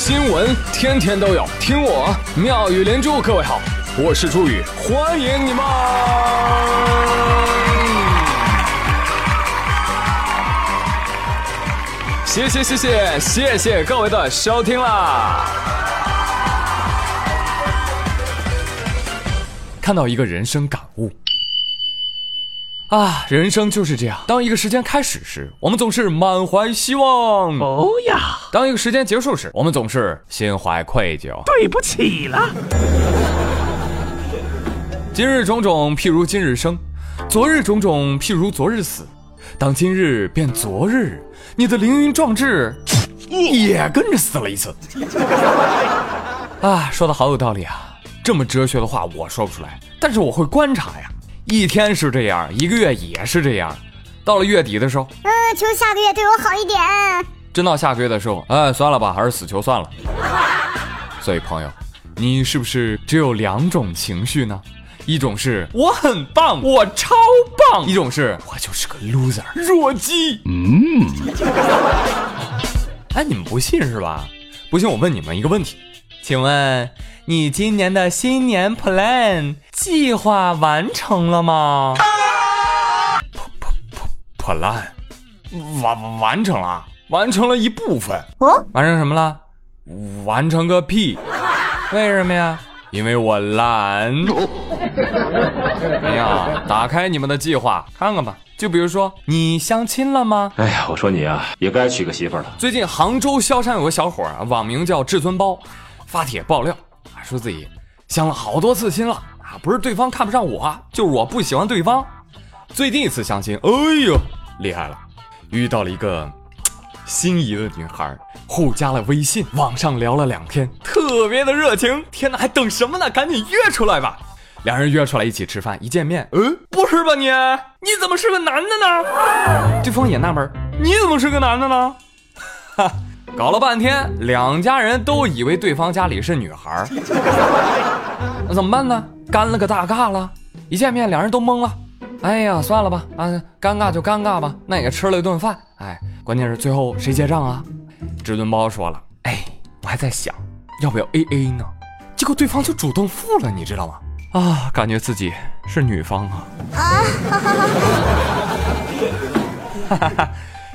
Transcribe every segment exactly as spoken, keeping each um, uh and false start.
新闻天天都有，听我妙语连珠。各位好，我是朱宇，欢迎你们！谢谢谢谢谢谢各位的收听啦！看到一个人生感悟。啊，人生就是这样，当一个时间开始时，我们总是满怀希望，哦呀，当一个时间结束时，我们总是心怀愧疚，对不起了。今日种种譬如今日生，昨日种种譬如昨日死，当今日变昨日，你的凌云壮志也跟着死了一次。啊，说的好有道理啊，这么哲学的话我说不出来，但是我会观察呀，一天是这样，一个月也是这样，到了月底的时候，嗯，求下个月对我好一点。真到下个月的时候，哎，算了吧，还是死求算了。所以朋友，你是不是只有两种情绪呢？一种是我很棒，我超棒；一种是我就是个 loser， 弱鸡。嗯，哎，你们不信是吧？不信我问你们一个问题，请问你今年的新年 plan 计划完成了吗？plan 完完成了，完成了一部分。哦，完成什么了？完成个屁！为什么呀？因为我懒。哎呀，打开你们的计划看看吧。就比如说，你相亲了吗？哎呀，我说你啊，也该娶个媳妇了。最近杭州萧山有个小伙啊，网名叫至尊包，发帖爆料。说自己相了好多次亲了啊，不是对方看不上我，就是我不喜欢对方。最近一次相亲，哎呦，厉害了，遇到了一个心仪的女孩，互加了微信，网上聊了两天，特别的热情。天哪，还等什么呢？赶紧约出来吧！两人约出来一起吃饭，一见面，嗯，不是吧你？你怎么是个男的呢？对方也纳闷，你怎么是个男的呢？哈。搞了半天，两家人都以为对方家里是女孩。那怎么办呢？干了个大尬了，一见面两人都懵了。哎呀，算了吧，啊，尴尬就尴尬吧，那也吃了一顿饭。哎，关键是最后谁结账啊？至尊包说了，哎，我还在想要不要 A A 呢，结果对方就主动付了，你知道吗？啊，感觉自己是女方啊。啊，哈哈哈哈哈哈。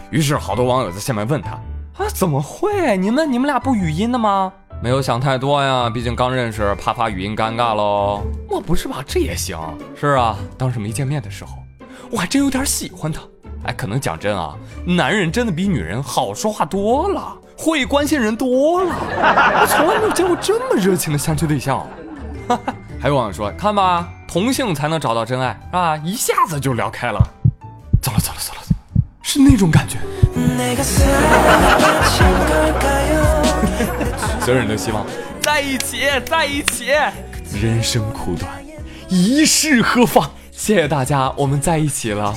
于是好多网友在下面问他。啊，怎么会？你们你们俩不语音的吗？没有想太多呀，毕竟刚认识，怕发语音尴尬喽。我不是吧？这也行。是啊，当时没见面的时候，我还真有点喜欢他。哎，可能讲真啊，男人真的比女人好说话多了，会关心人多了。我从来没有见过这么热情的相亲对象。哈哈。还有网友说，看吧，同性才能找到真爱啊！一下子就聊开了。走了走了走了，是那种感觉。所有人都希望在一起在一起，人生苦短，一世何妨。谢谢大家，我们在一起了。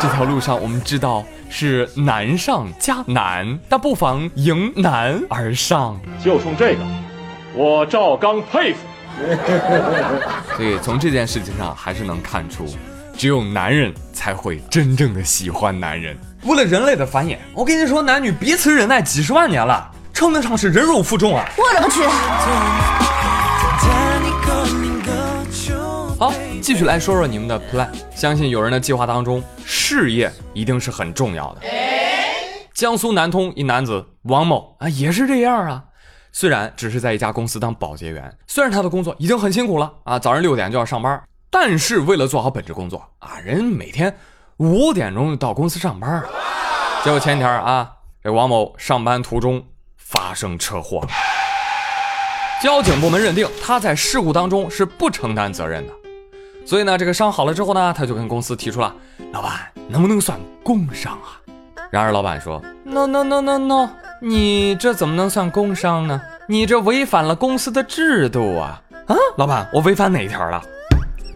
这条路上我们知道是难上加难，但不妨迎难而上。就冲这个，我赵刚佩服。所以从这件事情上还是能看出，只有男人才会真正的喜欢男人。为了人类的繁衍，我跟你说，男女彼此忍耐几十万年了，称得上是忍辱负重啊！我的个去！好，继续来说说你们的 plan。相信有人的计划当中，事业一定是很重要的。江苏南通一男子王某啊，也是这样啊。虽然只是在一家公司当保洁员，虽然他的工作已经很辛苦了啊，早上六点就要上班。但是为了做好本职工作啊，人每天五点钟就到公司上班了。结果前一天啊，这王某上班途中发生车祸了。交警部门认定他在事故当中是不承担责任的，所以呢，这个伤好了之后呢，他就跟公司提出了，老板能不能算工伤啊？然而老板说 no no no no no， 你这怎么能算工伤呢？你这违反了公司的制度啊！啊，老板，我违反哪一条了？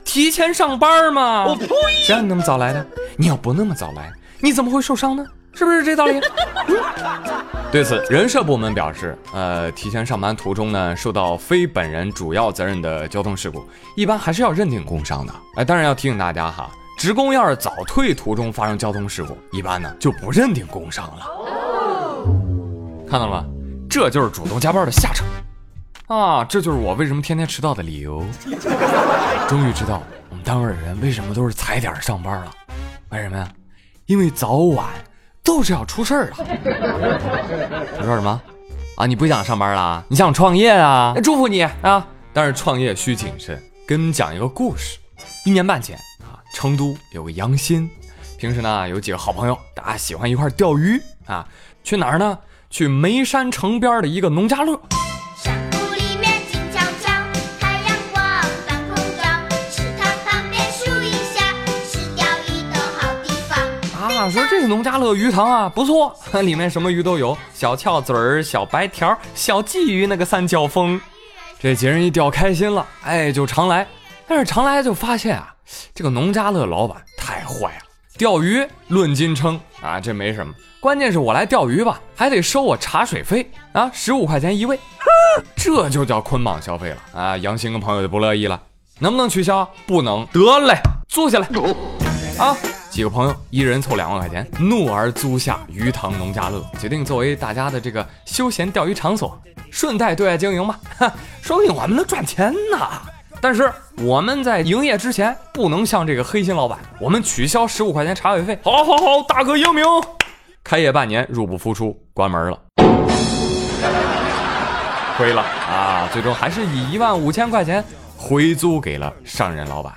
提前上班嘛，我呸！谁让你那么早来的？你要不那么早来，你怎么会受伤呢？是不是这道理？对此，人社部门表示，呃，提前上班途中呢，受到非本人主要责任的交通事故，一般还是要认定工伤的。哎、呃，当然要提醒大家哈，职工要是早退途中发生交通事故，一般呢就不认定工伤了。看到了吗？这就是主动加班的下场啊！这就是我为什么天天迟到的理由。终于知道我们单位的人为什么都是踩点上班了，为什么呀？因为早晚都是要出事儿的。你说什么啊？你不想上班了？你想创业啊？祝福你啊！但是创业需谨慎。跟你们讲一个故事，一年半前啊，成都有个杨鑫，平时呢有几个好朋友，大家喜欢一块钓鱼啊，去哪儿呢？去眉山城边的一个农家乐。山谷里面静悄悄，太阳光半空照，池塘旁边数一下，是钓鱼的好地方。啊，说这个农家乐鱼塘啊不错，里面什么鱼都有，小翘嘴儿、小白条、小鲫鱼、那个三角风。这几人一钓开心了，哎，就常来。但是常来就发现啊，这个农家乐老板太坏了，钓鱼论斤称啊，这没什么。关键是我来钓鱼吧，还得收我茶水费啊，十五块钱一位，这就叫捆绑消费了啊！杨鑫跟朋友就不乐意了，能不能取消？不能，得嘞，租下来啊！几个朋友一人凑两万块钱，怒而租下鱼塘农家乐，决定作为大家的这个休闲钓鱼场所，顺带对外经营吧，说不定我们能赚钱呢。但是我们在营业之前不能像这个黑心老板，我们取消十五块钱茶水费。好好好，大哥英明。开业半年入不敷出，关门了，亏了啊！最终还是以一万五千块钱回租给了上任老板。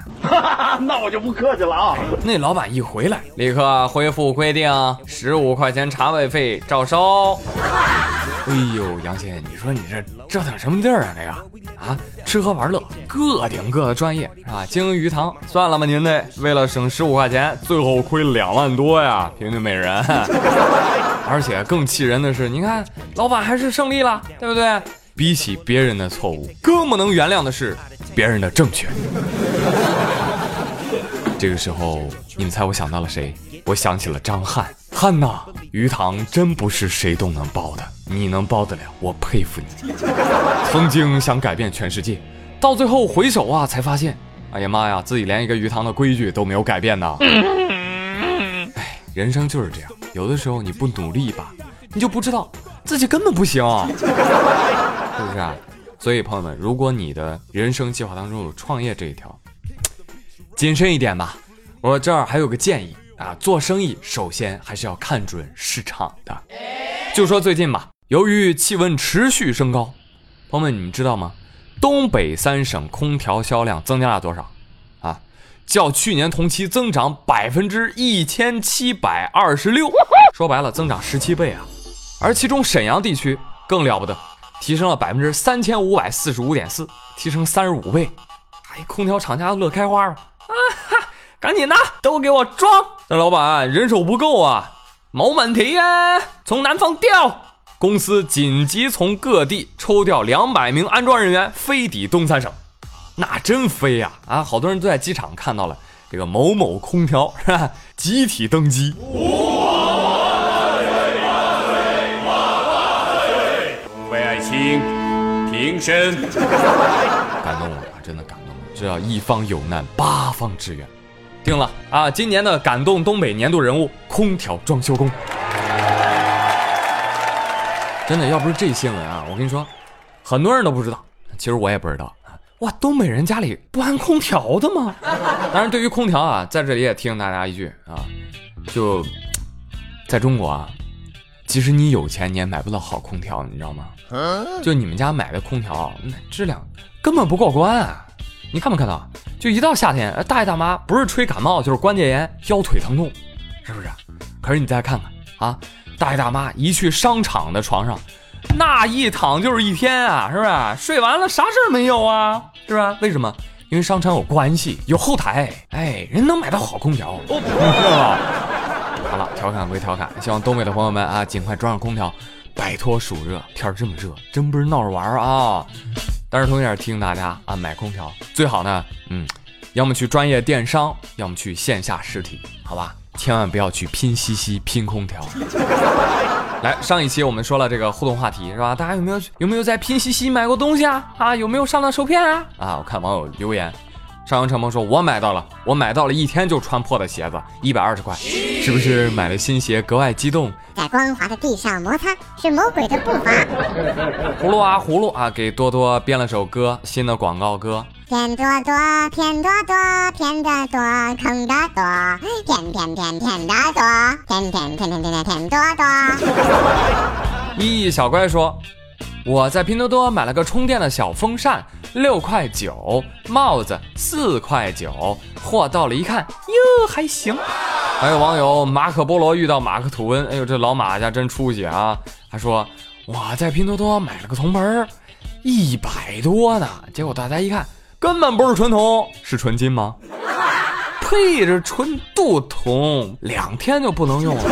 那我就不客气了啊！那老板一回来，立刻恢复规定，十五块钱茶位费照收。哎呦，杨鑫，你说你这折腾什么地儿啊？这个啊，吃喝玩乐各顶各的专业啊，经营鱼塘，算了吧您嘞，为了省十五块钱，最后亏两万多呀，平均每人。而且更气人的是，你看老板还是胜利了，对不对？比起别人的错误，更不能原谅的是别人的正确。这个时候，你们猜我想到了谁？我想起了张翰。汉呐，鱼塘真不是谁都能包的，你能包得了，我佩服你。曾经想改变全世界，到最后回首啊，才发现，哎呀妈呀，自己连一个鱼塘的规矩都没有改变呢。哎，人生就是这样，有的时候你不努力一把，你就不知道自己根本不行，是不是啊？所以朋友们，如果你的人生计划当中有创业这一条，谨慎一点吧。我这儿还有个建议啊，做生意首先还是要看准市场的。就说最近吧，由于气温持续升高，朋友们你们知道吗？东北三省空调销量增加了多少啊？较去年同期增长百分之一千七百二十六，说白了增长十七倍啊！而其中沈阳地区更了不得，提升了百分之三千五百四十五点四，提升三十五倍。哎，空调厂家乐开花了啊！哈，赶紧的，都给我装！那老板人手不够啊，没问题呀、啊，从南方调。公司紧急从各地抽调两百名安装人员飞抵东三省，那真飞呀、啊！啊，好多人都在机场看到了这个某某空调是吧？集体登机。为爱卿，平身。感动了，真的感动了！这叫一方有难，八方支援。定了啊！今年的感动东北年度人物空调装修工，真的要不是这新闻啊，我跟你说，很多人都不知道，其实我也不知道。哇，东北人家里不安空调的吗？当然，对于空调啊，在这里也提醒大家一句啊，就在中国啊，即使你有钱，你也买不到好空调，你知道吗？就你们家买的空调，那质量根本不过关啊！你看没看到？就一到夏天，大爷大妈不是吹感冒就是关节炎、腰腿疼痛，是不是？可是你再看看啊，大爷大妈一去商场的床上，那一躺就是一天啊，是不是？睡完了啥事儿没有啊，是吧？为什么？因为商场有关系，有后台，哎，人能买到好空调。好了，调侃归调侃，希望东北的朋友们啊，尽快装上空调，摆脱暑热。天这么热，真不是闹着玩啊！但是同样提醒大家啊，买空调最好呢，嗯，要么去专业电商，要么去线下实体，好吧？千万不要去拼夕夕、拼空调。来，上一期我们说了这个互动话题是吧？大家有没有有没有在拼夕夕买过东西啊？啊，有没有上当受骗啊？啊，我看网友留言，张杨成鹏说：“我买到了，我买到了一天就穿破的鞋子，一百二十块，是不是买了新鞋格外激动？在光滑的地上摩擦，是魔鬼的步伐。”葫芦啊葫芦啊，给多多编了首歌，新的广告歌。骗多多，骗多多，骗得多，坑得多，骗骗骗骗得多，骗骗骗骗骗骗多多。咦，小乖说。我在拼多多买了个充电的小风扇，六块九，帽子四块九，货到了一看，哟还行。还有网友马可波罗遇到马克吐温，哎呦这老马家真出息啊！他说我在拼多多买了个铜盆，一百多呢，结果大家一看，根本不是纯铜，是纯金吗？配着纯镀铜，两天就不能用了。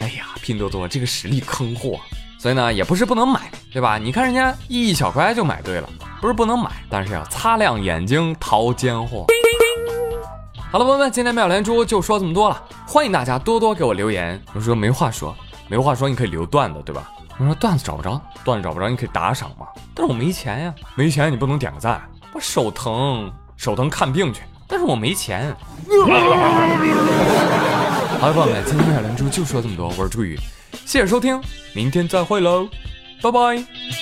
哎呀，拼多多这个实力坑货。所以呢也不是不能买，对吧？你看人家一亿小乖就买对了，不是不能买，但是要擦亮眼睛淘奸货。好了朋友们，今天妙连珠就说这么多了，欢迎大家多多给我留言。我说没话说没话说你可以留段子，对吧？我说段子找不着段子找不着你可以打赏嘛，但是我没钱呀，没钱你不能点个赞，我手疼手疼看病去，但是我没钱。好了朋友们，今天妙连珠就说这么多，我是朱宇，谢谢收听，明天再会喽，拜拜。